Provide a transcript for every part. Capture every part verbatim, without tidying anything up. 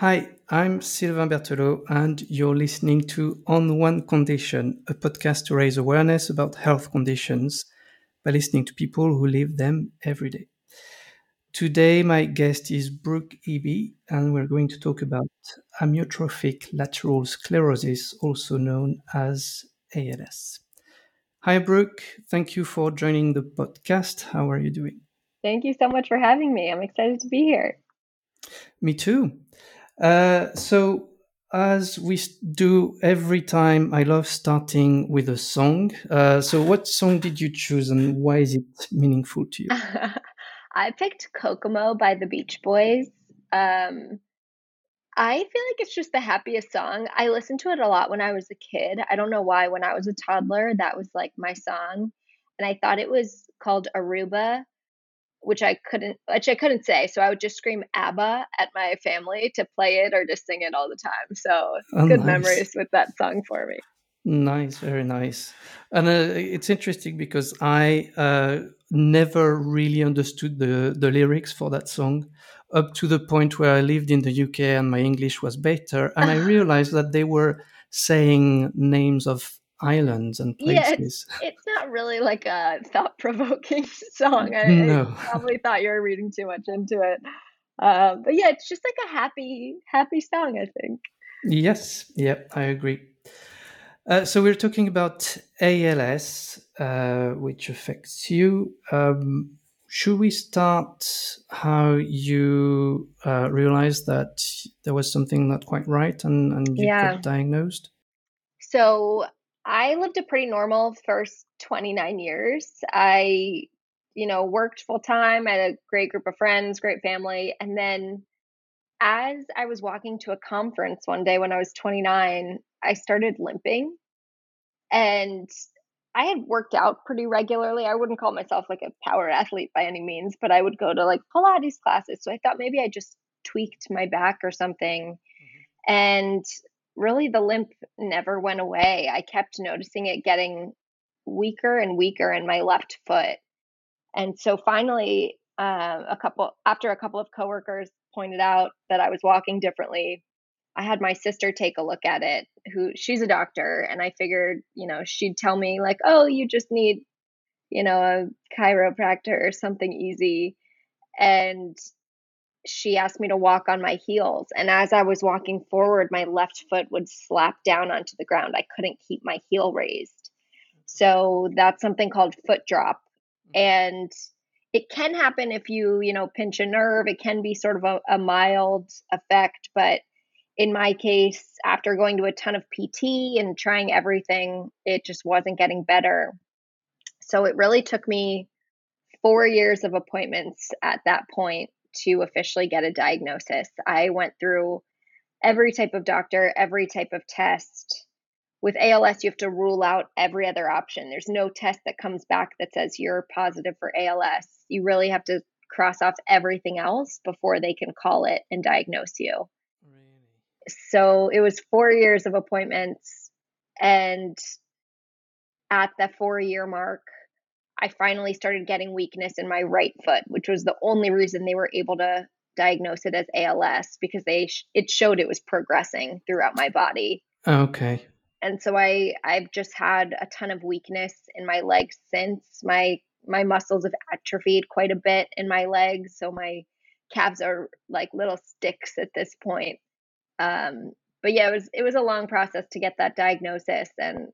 Hi, I'm Sylvain Bertolo, and you're listening to On One Condition, a podcast to raise awareness about health conditions by listening to people who live them every day. Today, my guest is Brooke Eby, and we're going to talk about amyotrophic lateral sclerosis, also known as A L S. Hi, Brooke. Thank you for joining the podcast. How are you doing? Thank you so much for having me. I'm excited to be here. Me too. Uh, so as we do every time, I love starting with a song. Uh, so what song did you choose and why is it meaningful to you? I picked Kokomo by the Beach Boys. Um, I feel like it's just the happiest song. I listened to it a lot when I was a kid. I don't know why when I was a toddler, that was like my song. And I thought it was called Aruba, which I couldn't, which I couldn't say. So I would just scream ABBA at my family to play it or just sing it all the time. So oh, good nice. Memories with that song for me. Nice. Very nice. And uh, it's interesting because I uh, never really understood the, the lyrics for that song up to the point where I lived in the U K and my English was better. And I realized that they were saying names of islands and places. Yeah, it's, it's not really like a thought-provoking song. I, no. I probably thought you were reading too much into it. Uh, but yeah, it's just like a happy, happy song, I think. Yes. Yep. I agree. Uh, so we're talking about A L S, uh, which affects you. Um, should we start how you uh, realized that there was something not quite right and, and you yeah. got diagnosed? So I lived a pretty normal first twenty-nine years. I, you know, worked full time. I had a great group of friends, great family. And then as I was walking to a conference one day when I was twenty-nine, I started limping. And I had worked out pretty regularly. I wouldn't call myself like a power athlete by any means, but I would go to like Pilates classes. So I thought maybe I just tweaked my back or something. Mm-hmm. And really the limp never went away. I kept noticing it getting weaker and weaker in my left foot. And so finally, uh, a couple after a couple of coworkers pointed out that I was walking differently, I had my sister take a look at it, who she's a doctor. And I figured, you know, she'd tell me like, oh, you just need, you know, a chiropractor or something easy. And she asked me to walk on my heels. And as I was walking forward, my left foot would slap down onto the ground. I couldn't keep my heel raised. So that's something called foot drop. And it can happen if you, you know, pinch a nerve. It can be sort of a, a mild effect. But in my case, after going to a ton of P T and trying everything, it just wasn't getting better. So it really took me four years of appointments at that point to officially get a diagnosis. I went through every type of doctor, every type of test. With A L S, you have to rule out every other option. There's no test that comes back that says you're positive for A L S. You really have to cross off everything else before they can call it and diagnose you. Really? So it was four years of appointments. And at the four-year mark, I finally started getting weakness in my right foot, which was the only reason they were able to diagnose it as A L S, because they sh- it showed it was progressing throughout my body. Okay. And so I I've just had a ton of weakness in my legs since. My my muscles have atrophied quite a bit in my legs, so my calves are like little sticks at this point. Um, but yeah, it was it was a long process to get that diagnosis. And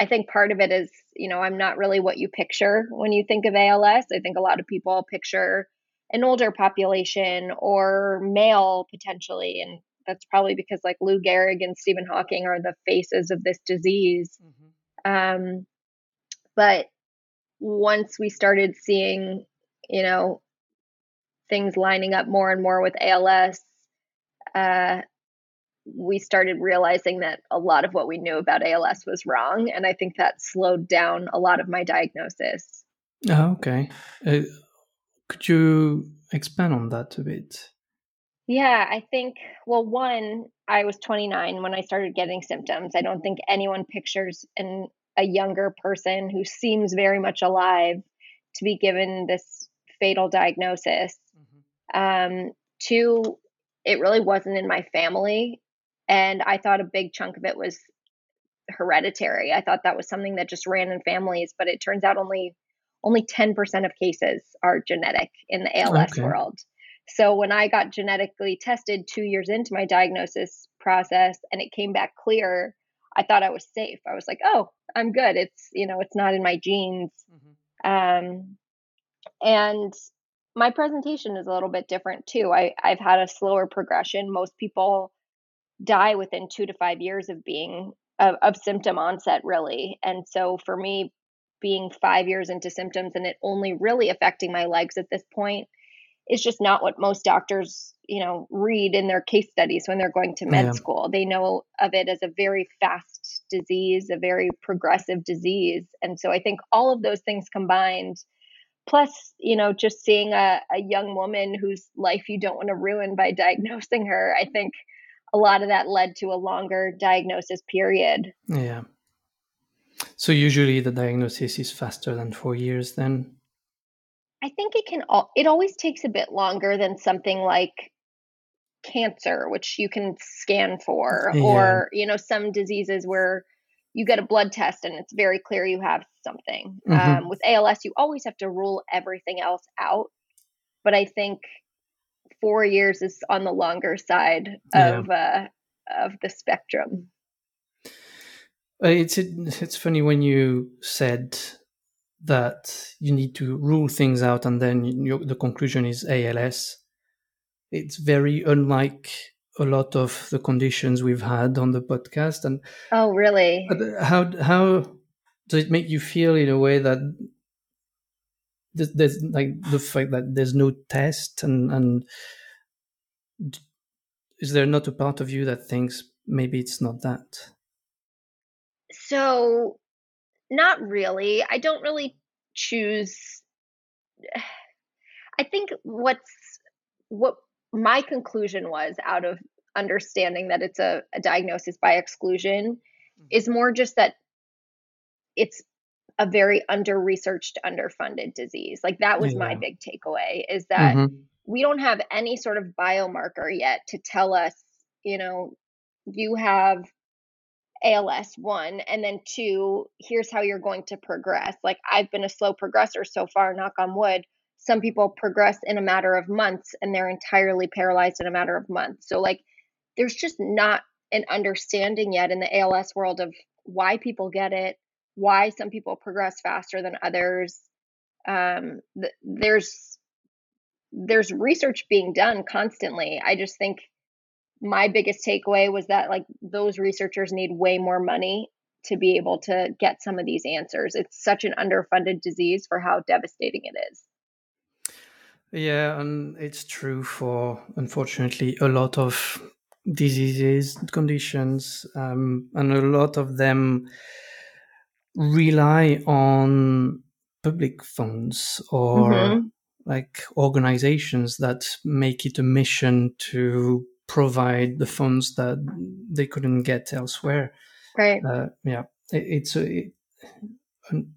I think part of it is, you know, I'm not really what you picture when you think of A L S. I think a lot of people picture an older population or male potentially. And that's probably because like Lou Gehrig and Stephen Hawking are the faces of this disease. Mm-hmm. Um, but once we started seeing, you know, things lining up more and more with A L S, uh, we started realizing that a lot of what we knew about A L S was wrong. And I think that slowed down a lot of my diagnosis. Oh, okay. Uh, could you expand on that a bit? Yeah, I think, well, one, I was twenty-nine when I started getting symptoms. I don't think anyone pictures an, a younger person who seems very much alive to be given this fatal diagnosis. Mm-hmm. Um, two, it really wasn't in my family. And I thought a big chunk of it was hereditary. I thought that was something that just ran in families, but it turns out only only ten percent of cases are genetic in the A L S okay. world. So when I got genetically tested two years into my diagnosis process and it came back clear, I thought I was safe. I was like, oh, I'm good. It's, you know, it's not in my genes. Mm-hmm. Um, and my presentation is a little bit different too. I, I've had a slower progression. Most people die within two to five years of being of, of symptom onset, really. And so for me, being five years into symptoms and it only really affecting my legs at this point, it's just not what most doctors, you know, read in their case studies when they're going to med yeah. school. They know of it as a very fast disease, a very progressive disease. And so I think all of those things combined, plus, you know, just seeing a, a young woman whose life you don't want to ruin by diagnosing her, I think a lot of that led to a longer diagnosis period. Yeah. So usually the diagnosis is faster than four years then? I think it can, it always takes a bit longer than something like cancer, which you can scan for, yeah. or, you know, some diseases where you get a blood test and it's very clear you have something. Mm-hmm. Um, with A L S, you always have to rule everything else out. But I think four years is on the longer side of yeah. uh, of the spectrum. It's, it's funny when you said that you need to rule things out and then you, the conclusion is A L S. It's very unlike a lot of the conditions we've had on the podcast. And oh, really? How how does it make you feel in a way that there's like the fact that there's no test and and is there not a part of you that thinks maybe it's not that? So not really. I don't really choose. I think what's what my conclusion was out of understanding that it's a, a diagnosis by exclusion mm-hmm. is more just that it's a very under-researched, underfunded disease. Like that was yeah. my big takeaway is that mm-hmm. we don't have any sort of biomarker yet to tell us, you know, you have A L S one, and then two, here's how you're going to progress. Like I've been a slow progressor so far, knock on wood. Some people progress in a matter of months and they're entirely paralyzed in a matter of months. So like there's just not an understanding yet in the A L S world of why people get it, why some people progress faster than others. Um, th- there's, there's research being done constantly. I just think my biggest takeaway was that like those researchers need way more money to be able to get some of these answers. It's such an underfunded disease for how devastating it is. Yeah, and it's true for, unfortunately, a lot of diseases, conditions, um, and a lot of them rely on public funds or mm-hmm. like organizations that make it a mission to provide the funds that they couldn't get elsewhere. Right. Uh, yeah. It, it's a, it, un,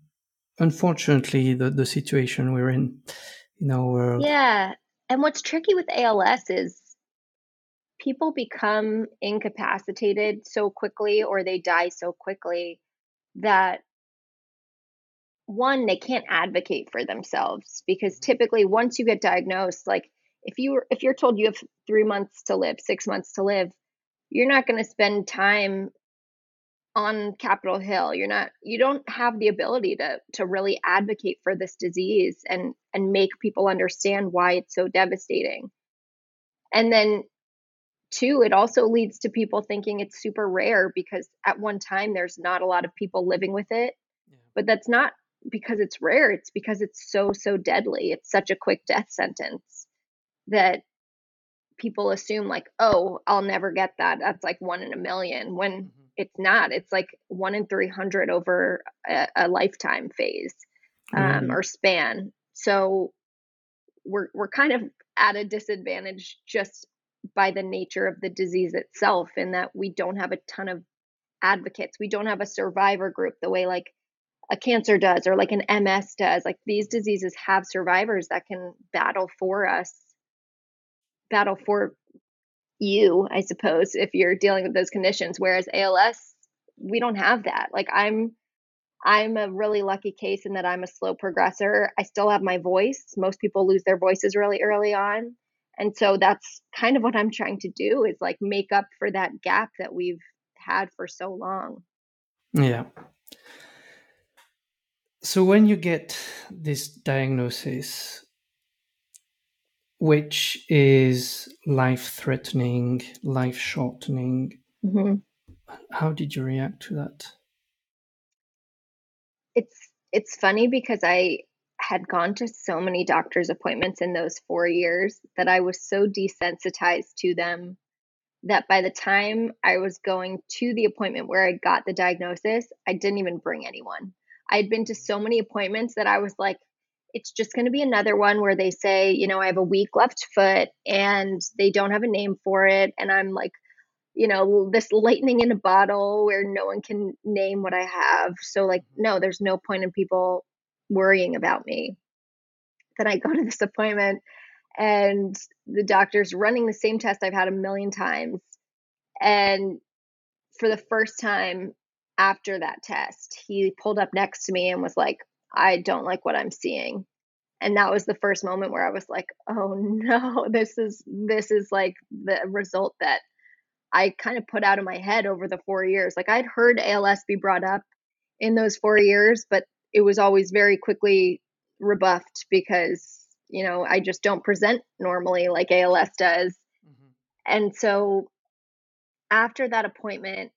unfortunately the, the situation we're in in our world. Yeah. And what's tricky with A L S is people become incapacitated so quickly or they die so quickly that one, they can't advocate for themselves because typically once you get diagnosed, like If you if you're told you have three months to live, six months to live, you're not going to spend time on Capitol Hill. You're not you don't have the ability to to really advocate for this disease and and make people understand why it's so devastating. And then two, it also leads to people thinking it's super rare because at one time there's not a lot of people living with it. Yeah. But that's not because it's rare. It's because it's so, so deadly. It's such a quick death sentence that people assume like, oh, I'll never get that. That's like one in a million when mm-hmm. it's not. It's like one in three hundred over a, a lifetime phase um, mm-hmm. or span. So we're we're kind of at a disadvantage just by the nature of the disease itself in that we don't have a ton of advocates. We don't have a survivor group the way like a cancer does or like an M S does. Like these diseases have survivors that can battle for us. battle for you, I suppose, if you're dealing with those conditions. Whereas A L S, we don't have that. Like I'm, I'm a really lucky case in that I'm a slow progressor. I still have my voice. Most people lose their voices really early on. And so that's kind of what I'm trying to do, is like make up for that gap that we've had for so long. Yeah. So when you get this diagnosis, which is life-threatening, life-shortening, mm-hmm. how did you react to that? It's it's funny because I had gone to so many doctor's appointments in those four years that I was so desensitized to them that by the time I was going to the appointment where I got the diagnosis, I didn't even bring anyone. I'd been to so many appointments that I was like, it's just going to be another one where they say, you know, I have a weak left foot and they don't have a name for it. And I'm like, you know, this lightning in a bottle where no one can name what I have. So like, no, there's no point in people worrying about me. Then I go to this appointment and the doctor's running the same test I've had a million times. And for the first time after that test, he pulled up next to me and was like, I don't like what I'm seeing. And that was the first moment where I was like, oh no, this is, this is like the result that I kind of put out of my head over the four years. Like I'd heard A L S be brought up in those four years, but it was always very quickly rebuffed because, you know, I just don't present normally like A L S does. Mm-hmm. And so after that appointment,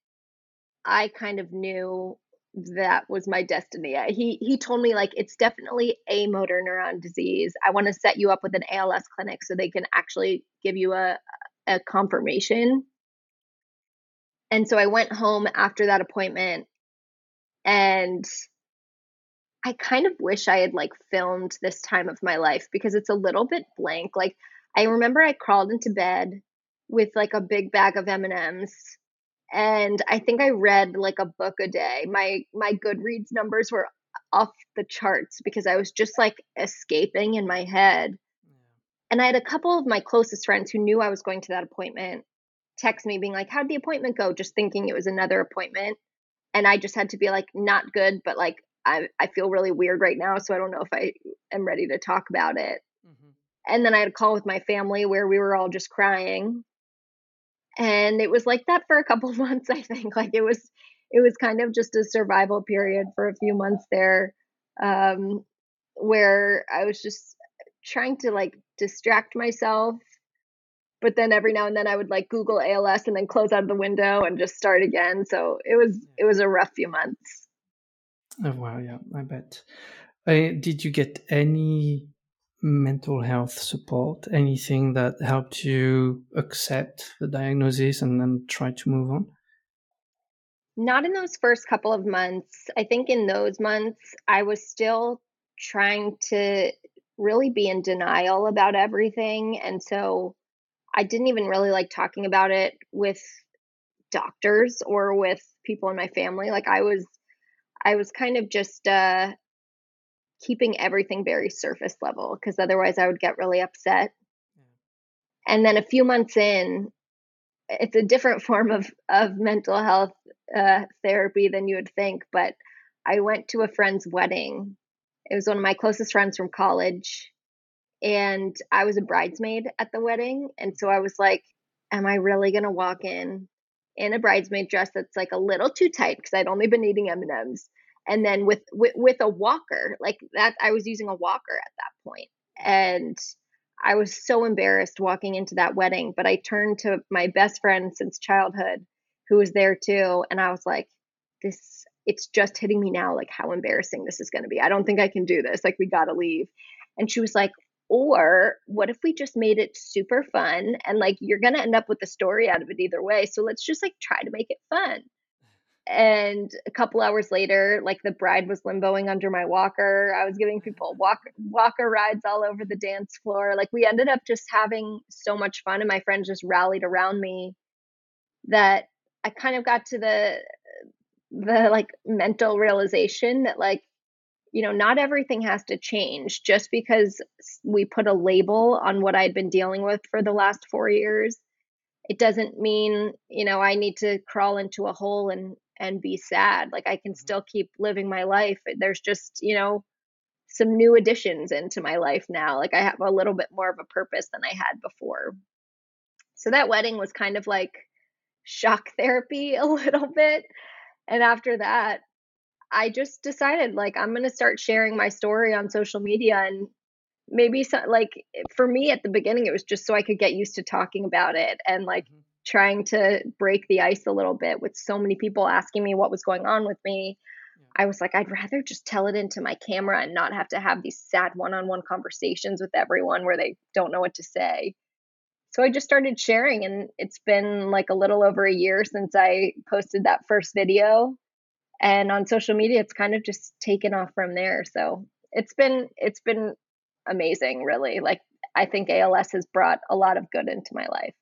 I kind of knew that was my destiny. He he told me, like, it's definitely a motor neuron disease. I want to set you up with an A L S clinic so they can actually give you a, a confirmation. And so I went home after that appointment and I kind of wish I had like filmed this time of my life because it's a little bit blank. Like I remember I crawled into bed with like a big bag of M and M's. And I think I read like a book a day. My my Goodreads numbers were off the charts because I was just like escaping in my head. Yeah. And I had a couple of my closest friends who knew I was going to that appointment text me being like, how'd the appointment go? Just thinking it was another appointment. And I just had to be like, not good, but like, I, I feel really weird right now. So I don't know if I am ready to talk about it. Mm-hmm. And then I had a call with my family where we were all just crying. And it was like that for a couple of months, I think. Like it was, it was kind of just a survival period for a few months there, um, where I was just trying to like distract myself. But then every now and then I would like Google A L S and then close out of the window and just start again. So it was, it was a rough few months. Oh, wow. Yeah, I bet. Uh, did you get any mental health support, anything that helped you accept the diagnosis and then try to move on? Not in those first couple of months. I think in those months, I was still trying to really be in denial about everything. And so I didn't even really like talking about it with doctors or with people in my family. Like I was, I was kind of just uh, keeping everything very surface level because otherwise I would get really upset. Yeah. And then a few months in, it's a different form of, of mental health uh, therapy than you would think. But I went to a friend's wedding. It was one of my closest friends from college. And I was a bridesmaid at the wedding. And so I was like, am I really going to walk in in a bridesmaid dress that's like a little too tight because I'd only been eating M and M's, and then with, with, with a walker, like that, I was using a walker at that point. And I was so embarrassed walking into that wedding, but I turned to my best friend since childhood who was there too. And I was like, this, it's just hitting me now. Like how embarrassing this is going to be. I don't think I can do this. Like we got to leave. And she was like, or what if we just made it super fun and like you're going to end up with a story out of it either way. So let's just like try to make it fun. And a couple hours later, like the bride was limboing under my walker. I was giving people walk, walker rides all over the dance floor. Like we ended up just having so much fun and my friends just rallied around me that I kind of got to the the like mental realization that like, you know, not everything has to change just because we put a label on what I'd been dealing with for the last four years. it doesn't mean, you know, I need to crawl into a hole and, and be sad. Like I can still keep living my life. There's just, you know, some new additions into my life now. Like I have a little bit more of a purpose than I had before. So that wedding was kind of like shock therapy a little bit. And after that, I just decided like, I'm going to start sharing my story on social media. And maybe so, like for me at the beginning, it was just so I could get used to talking about it and like mm-hmm. trying to break the ice a little bit with so many people asking me what was going on with me. Yeah. I was like, I'd rather just tell it into my camera and not have to have these sad one-on-one conversations with everyone where they don't know what to say. So I just started sharing, and it's been like a little over a year since I posted that first video. And on social media, it's kind of just taken off from there. So it's been, it's been amazing, really. Like, I think A L S has brought a lot of good into my life.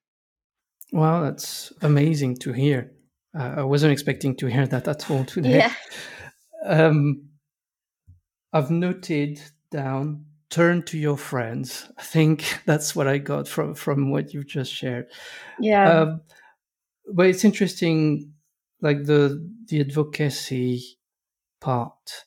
Wow, that's amazing to hear. Uh, I wasn't expecting to hear that at all today. Yeah. Um, I've noted down, turn to your friends. I think that's what I got from, from what you've just shared. Yeah. Uh, but it's interesting, like the the advocacy part.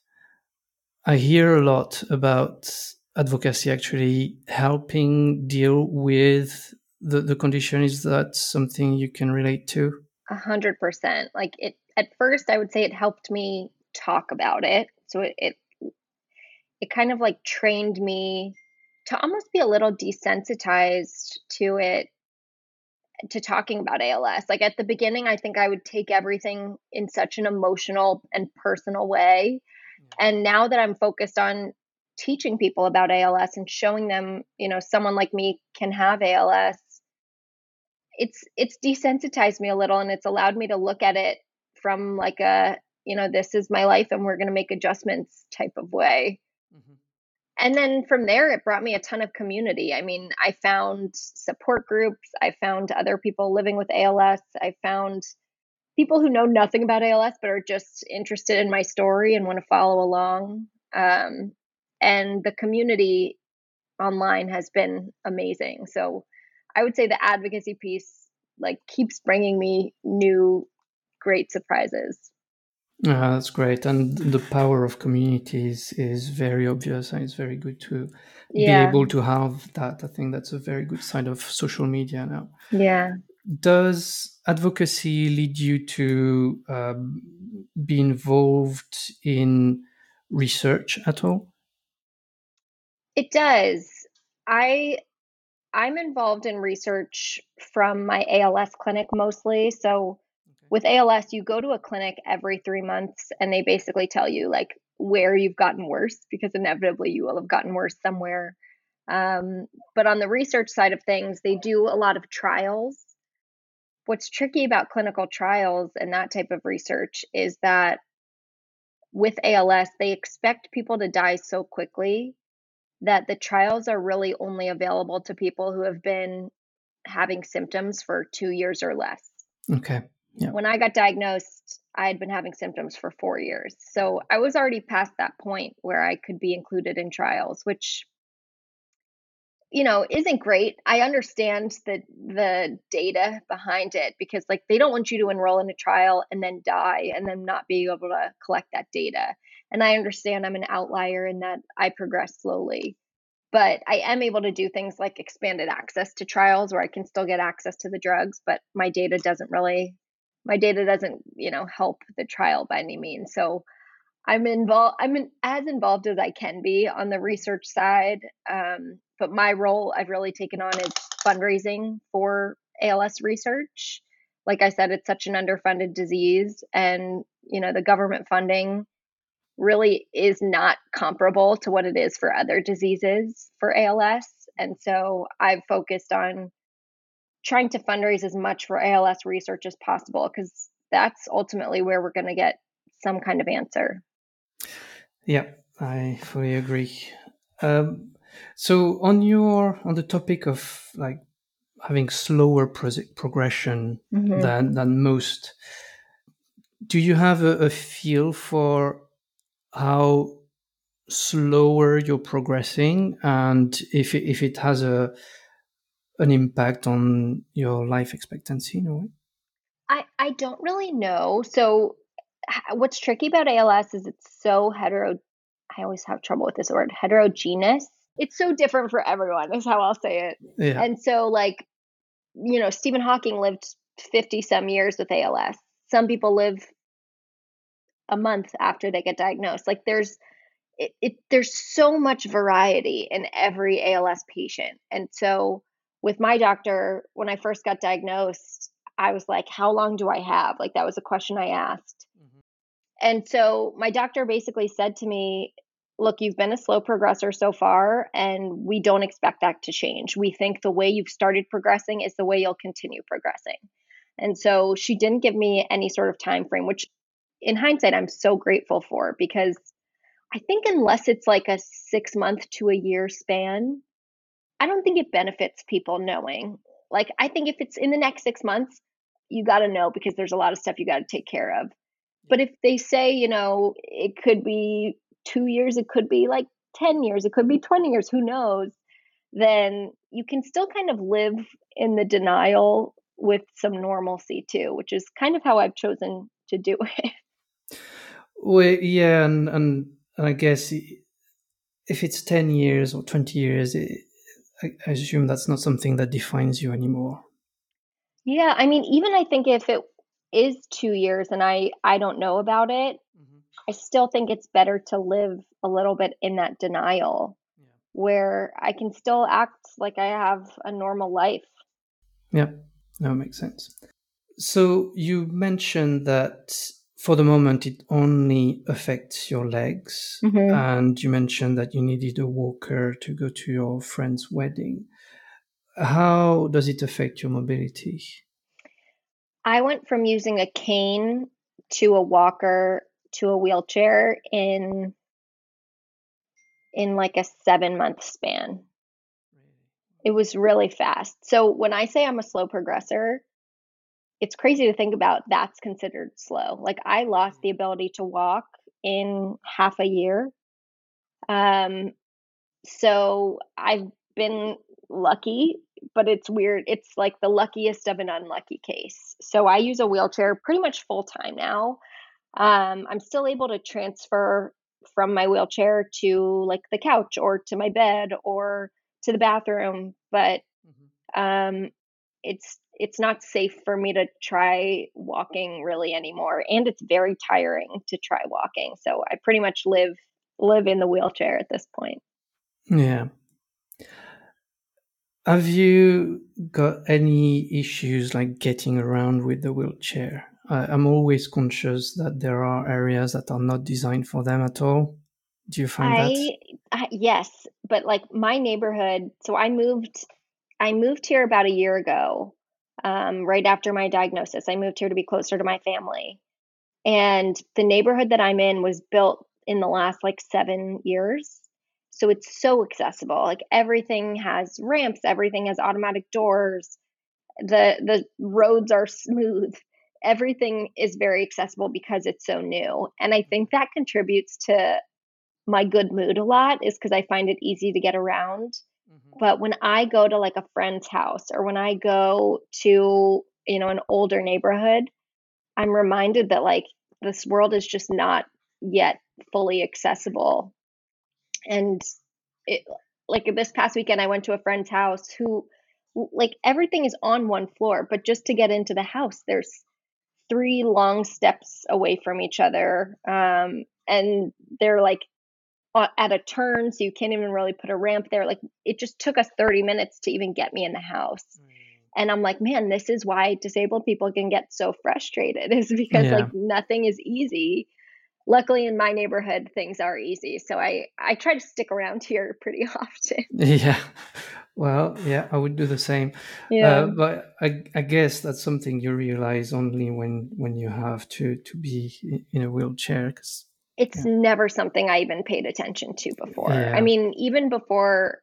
I hear a lot about advocacy actually helping deal with the, the condition. Is that something you can relate to? A hundred percent. Like it, at first I would say it helped me talk about it. So it, it, it kind of like trained me to almost be a little desensitized to it, to talking about A L S. Like at the beginning, I think I would take everything in such an emotional and personal way. Mm-hmm. And now that I'm focused on teaching people about A L S and showing them, you know, someone like me can have A L S, it's, it's desensitized me a little, and it's allowed me to look at it from like a, you know, this is my life and we're going to make adjustments type of way. Mm-hmm. And then from there, it brought me a ton of community. I mean, I found support groups. I found other people living with A L S. I found people who know nothing about A L S, but are just interested in my story and want to follow along. Um, and the community online has been amazing. So I would say the advocacy piece, like, keeps bringing me new, great surprises. Yeah, that's great. And the power of communities is very obvious, and it's very good to yeah. be able to have that. I think that's a very good side of social media now. Yeah. Does advocacy lead you to um, be involved in research at all? It does. I, I'm involved in research from my A L S clinic mostly. So with A L S, you go to a clinic every three months and they basically tell you like where you've gotten worse, because inevitably you will have gotten worse somewhere. Um, but on the research side of things, they do a lot of trials. What's tricky about clinical trials and that type of research is that with A L S, they expect people to die so quickly that the trials are really only available to people who have been having symptoms for two years or less. Okay. Yeah. When I got diagnosed, I had been having symptoms for four years. So I was already past that point where I could be included in trials, which, you know, isn't great. I understand the the data behind it, because like they don't want you to enroll in a trial and then die and then not be able to collect that data. And I understand I'm an outlier in that I progress slowly. But I am able to do things like expanded access to trials where I can still get access to the drugs, but my data doesn't really My data doesn't, you know, help the trial by any means. So I'm involved, I'm in, as involved as I can be on the research side. Um, but my role I've really taken on is fundraising for A L S research. Like I said, it's such an underfunded disease, and, you know, the government funding really is not comparable to what it is for other diseases for A L S. And so I've focused on trying to fundraise as much for A L S research as possible, because that's ultimately where we're going to get some kind of answer. Yeah, I fully agree. Um, so on your on the topic of like having slower pro- progression mm-hmm. than than most, do you have a, a feel for how slower you're progressing, and if if it has a an impact on your life expectancy in a way? I, I don't really know. So what's tricky about A L S is it's so hetero. I always have trouble with this word, heterogeneous. It's so different for everyone is how I'll say it. Yeah. And so like, you know, Stephen Hawking lived fifty some years with A L S. Some people live a month after they get diagnosed. Like there's, it, it there's so much variety in every A L S patient. And so with my doctor, when I first got diagnosed, I was like, how long do I have? Like that was a question I asked. Mm-hmm. And so my doctor basically said to me, look, you've been a slow progressor so far, and we don't expect that to change. We think the way you've started progressing is the way you'll continue progressing. And so she didn't give me any sort of time frame, which in hindsight, I'm so grateful for, because I think unless it's like a six month to a year span, I don't think it benefits people knowing. Like, I think if it's in the next six months, you got to know because there's a lot of stuff you got to take care of. But if they say, you know, it could be two years, it could be like ten years, it could be twenty years, who knows, then you can still kind of live in the denial with some normalcy too, which is kind of how I've chosen to do it. Well, yeah, and, and, and I guess if it's ten years or twenty years, it, I assume that's not something that defines you anymore. Yeah. I mean, even I think if it is two years and I, I don't know about it, mm-hmm. I still think it's better to live a little bit in that denial yeah. where I can still act like I have a normal life. Yeah. No, it makes sense. So you mentioned that for the moment, it only affects your legs. Mm-hmm. And you mentioned that you needed a walker to go to your friend's wedding. How does it affect your mobility? I went from using a cane to a walker to a wheelchair in in like a seven month span. It was really fast. So when I say I'm a slow progressor, it's crazy to think about that's considered slow. Like I lost the ability to walk in half a year. Um, so I've been lucky, but it's weird. It's like the luckiest of an unlucky case. So I use a wheelchair pretty much full time now. Um, I'm still able to transfer from my wheelchair to like the couch or to my bed or to the bathroom, but um, it's it's not safe for me to try walking really anymore, and it's very tiring to try walking. So I pretty much live live in the wheelchair at this point. Yeah. Have you got any issues like getting around with the wheelchair? I, I'm always conscious that there are areas that are not designed for them at all. Do you find I, that? I, yes, but like my neighborhood. So I moved, I moved here about a year ago, um, right after my diagnosis. I moved here to be closer to my family, and the neighborhood that I'm in was built in the last like seven years. So it's so accessible. Like everything has ramps, everything has automatic doors. The the roads are smooth. Everything is very accessible because it's so new, and I think that contributes to my good mood a lot, is because I find it easy to get around. Mm-hmm. But when I go to like a friend's house, or when I go to, you know, an older neighborhood, I'm reminded that like this world is just not yet fully accessible. And it, like this past weekend, I went to a friend's house who like everything is on one floor, but just to get into the house, there's three long steps away from each other. Um, and they're like, at a turn, so you can't even really put a ramp there. Like it just took us thirty minutes to even get me in the house. Mm. And I'm like, man, this is why disabled people can get so frustrated, is because yeah. like nothing is easy. Luckily in my neighborhood, things are easy. So I, I try to stick around here pretty often. Yeah. Well, yeah, I would do the same. Yeah. Uh, but I, I guess that's something you realize only when, when you have to, to be in a wheelchair, because It's yeah. never something I even paid attention to before. Yeah. I mean, even before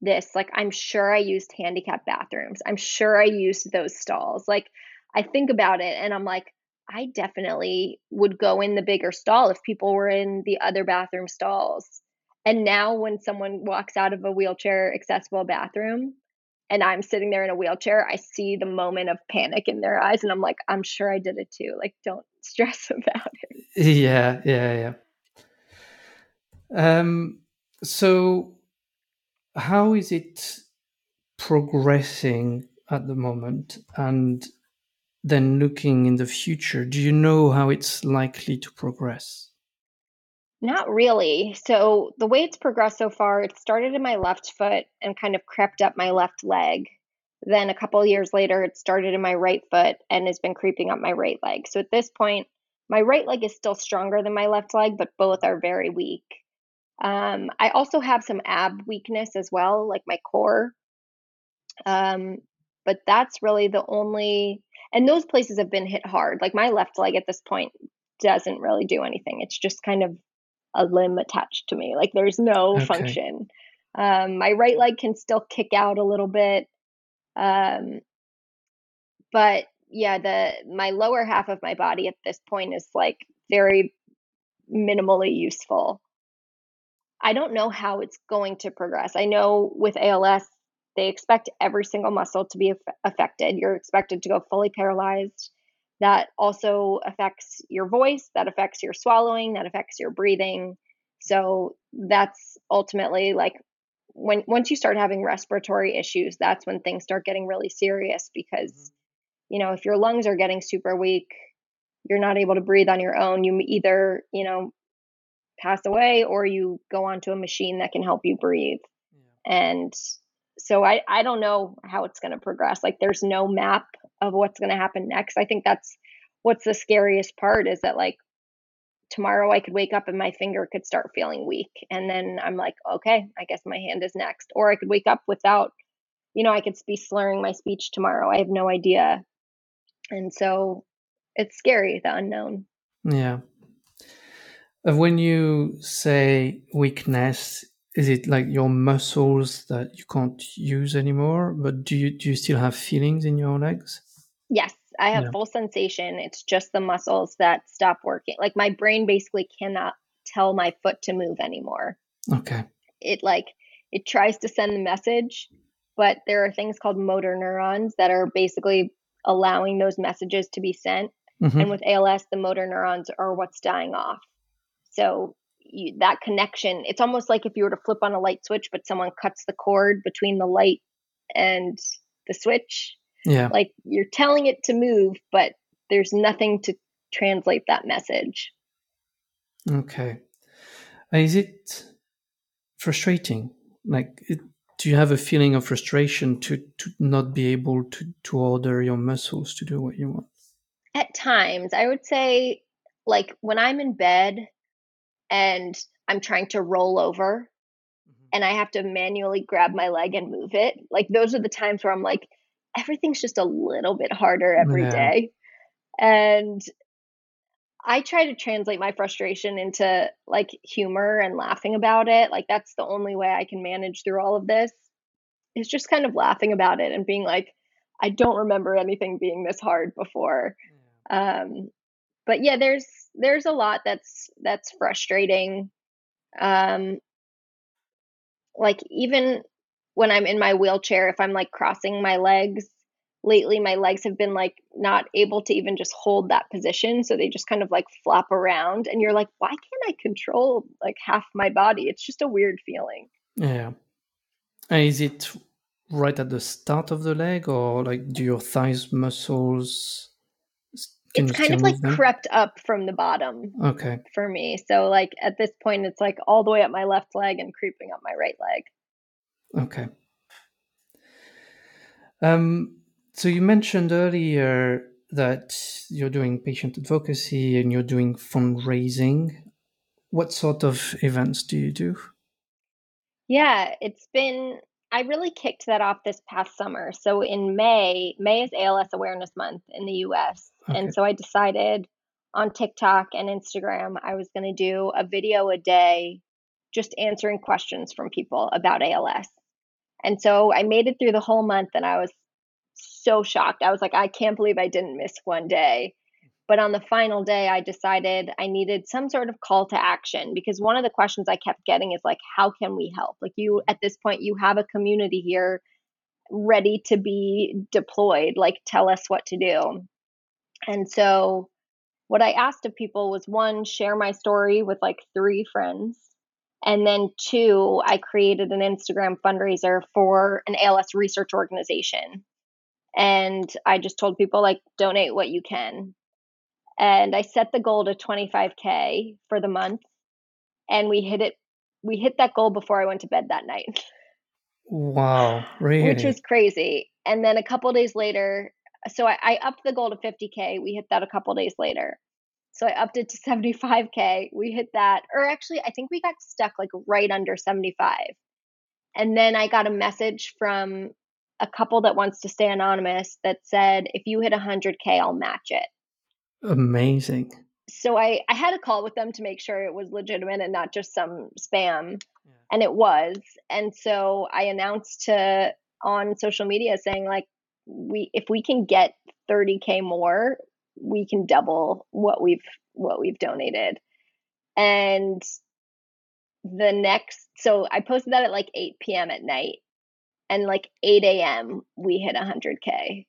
this, like I'm sure I used handicapped bathrooms. I'm sure I used those stalls. Like I think about it and I'm like, I definitely would go in the bigger stall if people were in the other bathroom stalls. And now when someone walks out of a wheelchair accessible bathroom, and I'm sitting there in a wheelchair, I see the moment of panic in their eyes. And I'm like, I'm sure I did it too. Like, don't stress about it. Yeah, yeah, yeah. Um, so how is it progressing at the moment? And then looking in the future, do you know how it's likely to progress? Not really. So the way it's progressed so far, it started in my left foot and kind of crept up my left leg. Then a couple of years later, it started in my right foot and has been creeping up my right leg. So at this point, my right leg is still stronger than my left leg, but both are very weak. Um, I also have some ab weakness as well, like my core. Um, but that's really the only, and those places have been hit hard. Like my left leg at this point doesn't really do anything. It's just kind of a limb attached to me. Like there's no okay. function. Um, my right leg can still kick out a little bit. Um, but yeah, the, my lower half of my body at this point is like very minimally useful. I don't know how it's going to progress. I know with A L S, they expect every single muscle to be affected. You're expected to go fully paralyzed. That also affects your voice, that affects your swallowing, that affects your breathing. So that's ultimately like when once you start having respiratory issues, that's when things start getting really serious because, you know, if your lungs are getting super weak, you're not able to breathe on your own. You either, you know, pass away or you go onto a machine that can help you breathe. Yeah. And so I, I don't know how it's going to progress. Like there's no map of what's going to happen next. I think that's what's the scariest part is that like tomorrow I could wake up and my finger could start feeling weak. And then I'm like, okay, I guess my hand is next. Or I could wake up without, you know, I could be slurring my speech tomorrow. I have no idea. And so it's scary, the unknown. Yeah. When you say weakness, is it like your muscles that you can't use anymore? But do you do you still have feelings in your legs? Yes, I have yeah. full sensation. It's just the muscles that stop working. Like my brain basically cannot tell my foot to move anymore. Okay. It like it tries to send the message, but there are things called motor neurons that are basically allowing those messages to be sent. Mm-hmm. And with A L S, the motor neurons are what's dying off. So you, that connection, it's almost like if you were to flip on a light switch, but someone cuts the cord between the light and the switch. Yeah. Like you're telling it to move, but there's nothing to translate that message. Okay. Is it frustrating? Like, it, do you have a feeling of frustration to, to not be able to, to order your muscles to do what you want? At times, I would say, like when I'm in bed, and I'm trying to roll over and I have to manually grab my leg and move it. Like those are the times where I'm like, everything's just a little bit harder every yeah. day. And I try to translate my frustration into like humor and laughing about it. Like that's the only way I can manage through all of this is just kind of laughing about it and being like, I don't remember anything being this hard before. Um, But yeah, there's there's a lot that's that's frustrating. Um, like even when I'm in my wheelchair, if I'm like crossing my legs, lately my legs have been like not able to even just hold that position, so they just kind of like flop around, and you're like, why can't I control like half my body? It's just a weird feeling. Yeah, and is it right at the start of the leg, or like do your thighs muscles? Can it's kind of like them? Crept up from the bottom okay. for me. So like at this point, it's like all the way up my left leg and creeping up my right leg. Okay. Um, so you mentioned earlier that you're doing patient advocacy and you're doing fundraising. What sort of events do you do? Yeah, it's been, I really kicked that off this past summer. So in May, May is A L S Awareness Month in the U S Okay. And so I decided on TikTok and Instagram, I was going to do a video a day, just answering questions from people about A L S. And so I made it through the whole month and I was so shocked. I was like, I can't believe I didn't miss one day. But on the final day, I decided I needed some sort of call to action because one of the questions I kept getting is like, how can we help? Like you, at this point, you have a community here ready to be deployed, like tell us what to do. And so what I asked of people was, one, share my story with like three friends. And then two, I created an Instagram fundraiser for an A L S research organization. And I just told people, like, donate what you can. And I set the goal to twenty-five K for the month. And we hit it. We hit that goal before I went to bed that night. Wow. Really? Which was crazy. And then a couple of days later, so I, I upped the goal to fifty K. We hit that a couple of days later. So I upped it to seventy-five K. We hit that. Or actually, I think we got stuck like right under seventy-five. And then I got a message from a couple that wants to stay anonymous that said, if you hit one hundred K, I'll match it. Amazing. So I, I had a call with them to make sure it was legitimate and not just some spam. Yeah. And it was. And so I announced to on social media saying, like, we if we can get thirty K more, we can double what we've what we've donated. And the next, so I posted that at like eight p.m. at night, and like eight a.m. we hit one hundred K.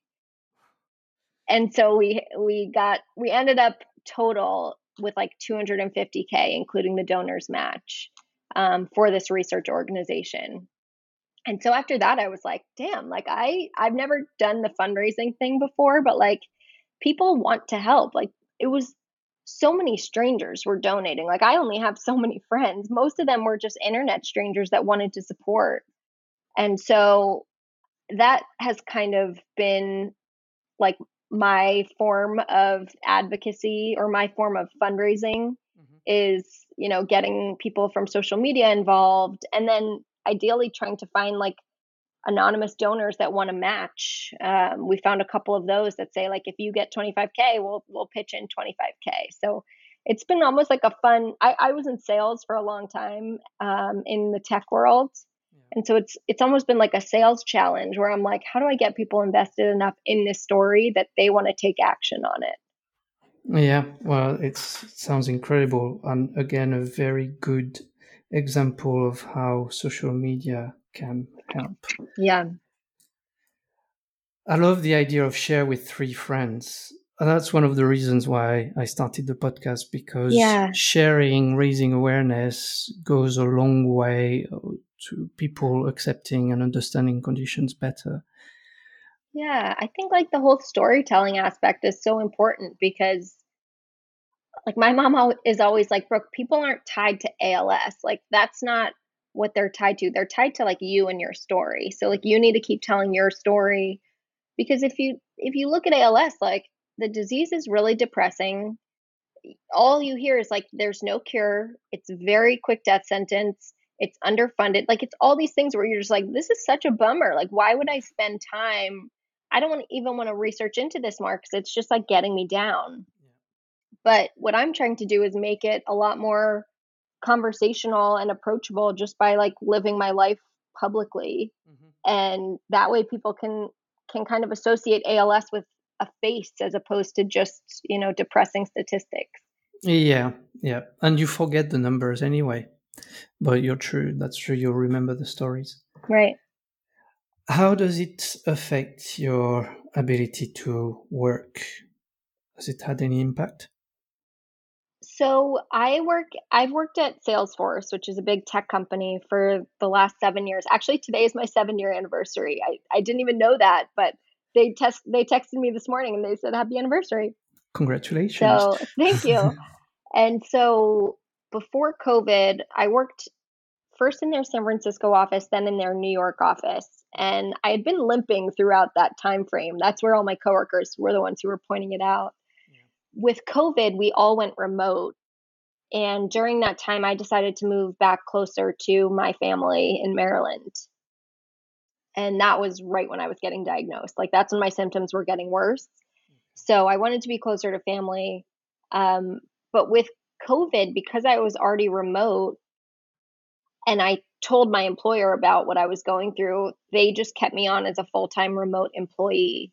And so we we got we ended up total with like two hundred fifty K, including the donors match, um, for this research organization. And so after that, I was like, damn, like I, I've never done the fundraising thing before, but like people want to help. Like it was so many strangers were donating. Like I only have so many friends. Most of them were just internet strangers that wanted to support. And so that has kind of been like my form of advocacy, or my form of fundraising, mm-hmm. is, you know, getting people from social media involved, and then ideally trying to find like anonymous donors that want to match. Um, we found a couple of those that say like, if you get twenty-five K, we'll, we'll pitch in twenty-five K. So it's been almost like a fun, I, I was in sales for a long time, um, in the tech world. And so it's it's almost been like a sales challenge where I'm like, how do I get people invested enough in this story that they want to take action on it? Yeah, well, it's, it sounds incredible. And again, a very good example of how social media can help. Yeah. I love the idea of share with three friends. And that's one of the reasons why I started the podcast, because yeah. sharing, raising awareness goes a long way to people accepting and understanding conditions better. Yeah, I think like the whole storytelling aspect is so important, because like my mom is always like, Brooke, people aren't tied to A L S. Like that's not what they're tied to. They're tied to like you and your story. So like you need to keep telling your story, because if you if you look at A L S, like the disease is really depressing. All you hear is like there's no cure. It's very quick death sentence. It's underfunded. Like it's all these things where you're just like, this is such a bummer. Like, why would I spend time? I don't want even want to research into this more, because it's just like getting me down. Yeah. But what I'm trying to do is make it a lot more conversational and approachable just by like living my life publicly. Mm-hmm. And that way people can, can kind of associate A L S with a face as opposed to just, you know, depressing statistics. Yeah. Yeah. And you forget the numbers anyway. But you're true. That's true. You'll remember the stories. Right. How does it affect your ability to work? Has it had any impact? So I work, I've worked at Salesforce, which is a big tech company, for the last seven years. Actually, today is my seven year anniversary. I, I didn't even know that, but they test, they texted me this morning and they said, happy anniversary. Congratulations. So thank you. And so before COVID, I worked first in their San Francisco office, then in their New York office. And I had been limping throughout that time frame. That's where all my coworkers were the ones who were pointing it out. Yeah. With COVID, we all went remote. And during that time, I decided to move back closer to my family in Maryland. And that was right when I was getting diagnosed. Like that's when my symptoms were getting worse. Mm-hmm. So I wanted to be closer to family. Um, but with COVID, because I was already remote and I told my employer about what I was going through, they just kept me on as a full-time remote employee.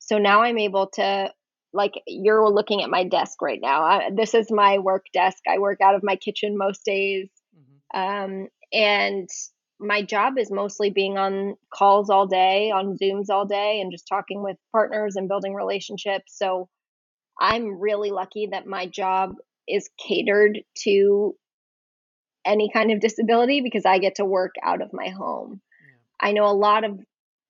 So now I'm able to, like, you're looking at my desk right now. I, this is my work desk. I work out of my kitchen most days. Mm-hmm. Um, and my job is mostly being on calls all day, on Zooms all day, and just talking with partners and building relationships. So I'm really lucky that my job is catered to any kind of disability because I get to work out of my home. Yeah. I know a lot of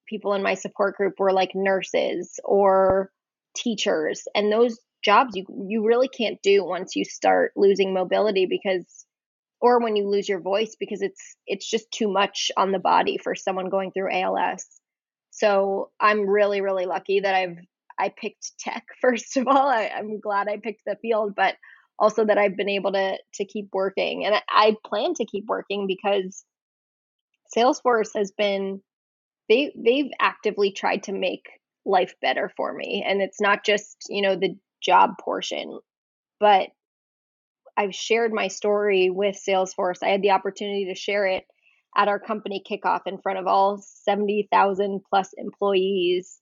people in my support group were like nurses or teachers, and those jobs you you really can't do once you start losing mobility because, or when you lose your voice, because it's it's just too much on the body for someone going through A L S. So I'm really, really lucky that I've I picked tech, first of all. I, I'm glad I picked the field, but also that I've been able to to keep working. And I, I plan to keep working because Salesforce has been, they they've actively tried to make life better for me. And it's not just, you know, the job portion, but I've shared my story with Salesforce. I had the opportunity to share it at our company kickoff in front of all seventy thousand plus employees.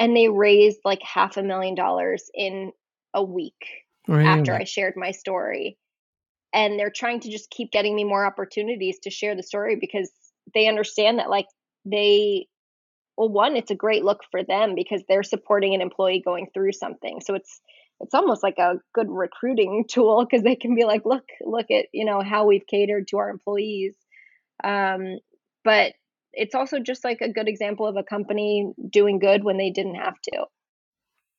And they raised like half a million dollars in a week really? after I shared my story. And they're trying to just keep getting me more opportunities to share the story because they understand that like they, well, one, it's a great look for them because they're supporting an employee going through something. So it's, it's almost like a good recruiting tool because they can be like, look, look at, you know, how we've catered to our employees. Um, but it's also just like a good example of a company doing good when they didn't have to.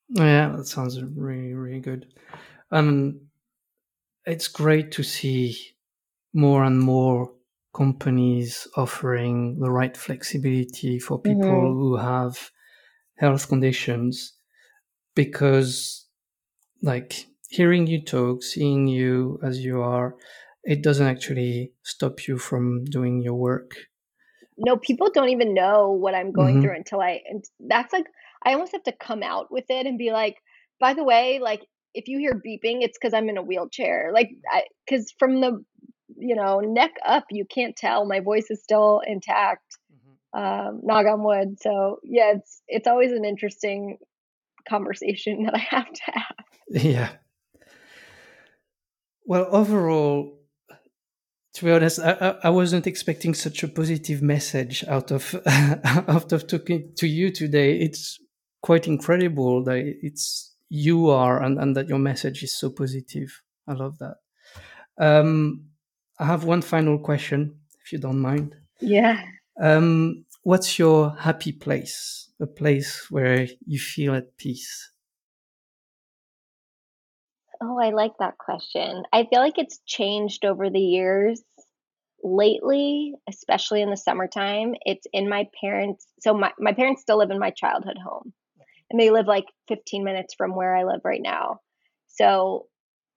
Yeah, that sounds really, really good. Um, it's great to see more and more companies offering the right flexibility for people mm-hmm. who have health conditions, because like hearing you talk, seeing you as you are, it doesn't actually stop you from doing your work. No, people don't even know what I'm going mm-hmm. through until I, and that's like, I almost have to come out with it and be like, by the way, like if you hear beeping, it's because I'm in a wheelchair. Like, I, cause from the, you know, neck up, you can't tell, my voice is still intact, mm-hmm. um, knock on wood. So yeah, it's, it's always an interesting conversation that I have to have. Yeah. Well, overall, to be honest, I, I wasn't expecting such a positive message out of out of talking to you today. It's quite incredible that it's you are and, and that your message is so positive. I love that. Um, I have one final question, if you don't mind. Yeah. Um, what's your happy place? A place where you feel at peace? Oh, I like that question. I feel like it's changed over the years. Lately, especially in the summertime, it's in my parents. So my, my parents still live in my childhood home, and they live like fifteen minutes from where I live right now. So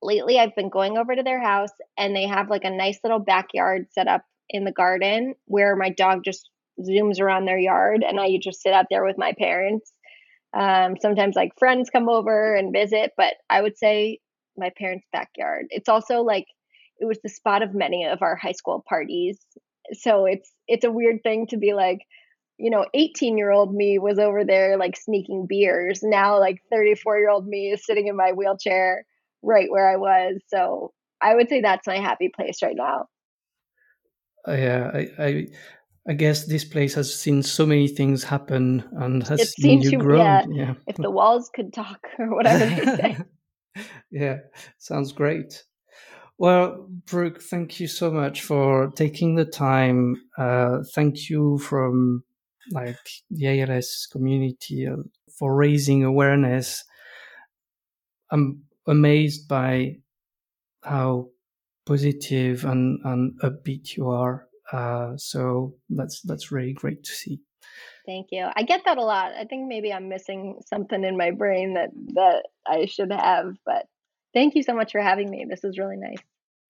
lately I've been going over to their house, and they have like a nice little backyard set up in the garden where my dog just zooms around their yard, and I just sit out there with my parents. Um, sometimes like friends come over and visit, but I would say my parents' backyard. It's also like it was the spot of many of our high school parties. So it's it's a weird thing to be like, you know, eighteen-year-old me was over there like sneaking beers. Now like thirty-four-year-old me is sitting in my wheelchair right where I was. So I would say that's my happy place right now. Uh, yeah, I, I I guess this place has seen so many things happen and has it's seen you grow. Yeah, yeah. If the walls could talk or whatever they say. Yeah, sounds great. Well, Brooke, thank you so much for taking the time. Uh, thank you from like the A L S community uh, for raising awareness. I'm amazed by how positive and, and upbeat you are. Uh, so that's that's really great to see. Thank you. I get that a lot. I think maybe I'm missing something in my brain that, that I should have, but thank you so much for having me. This is really nice.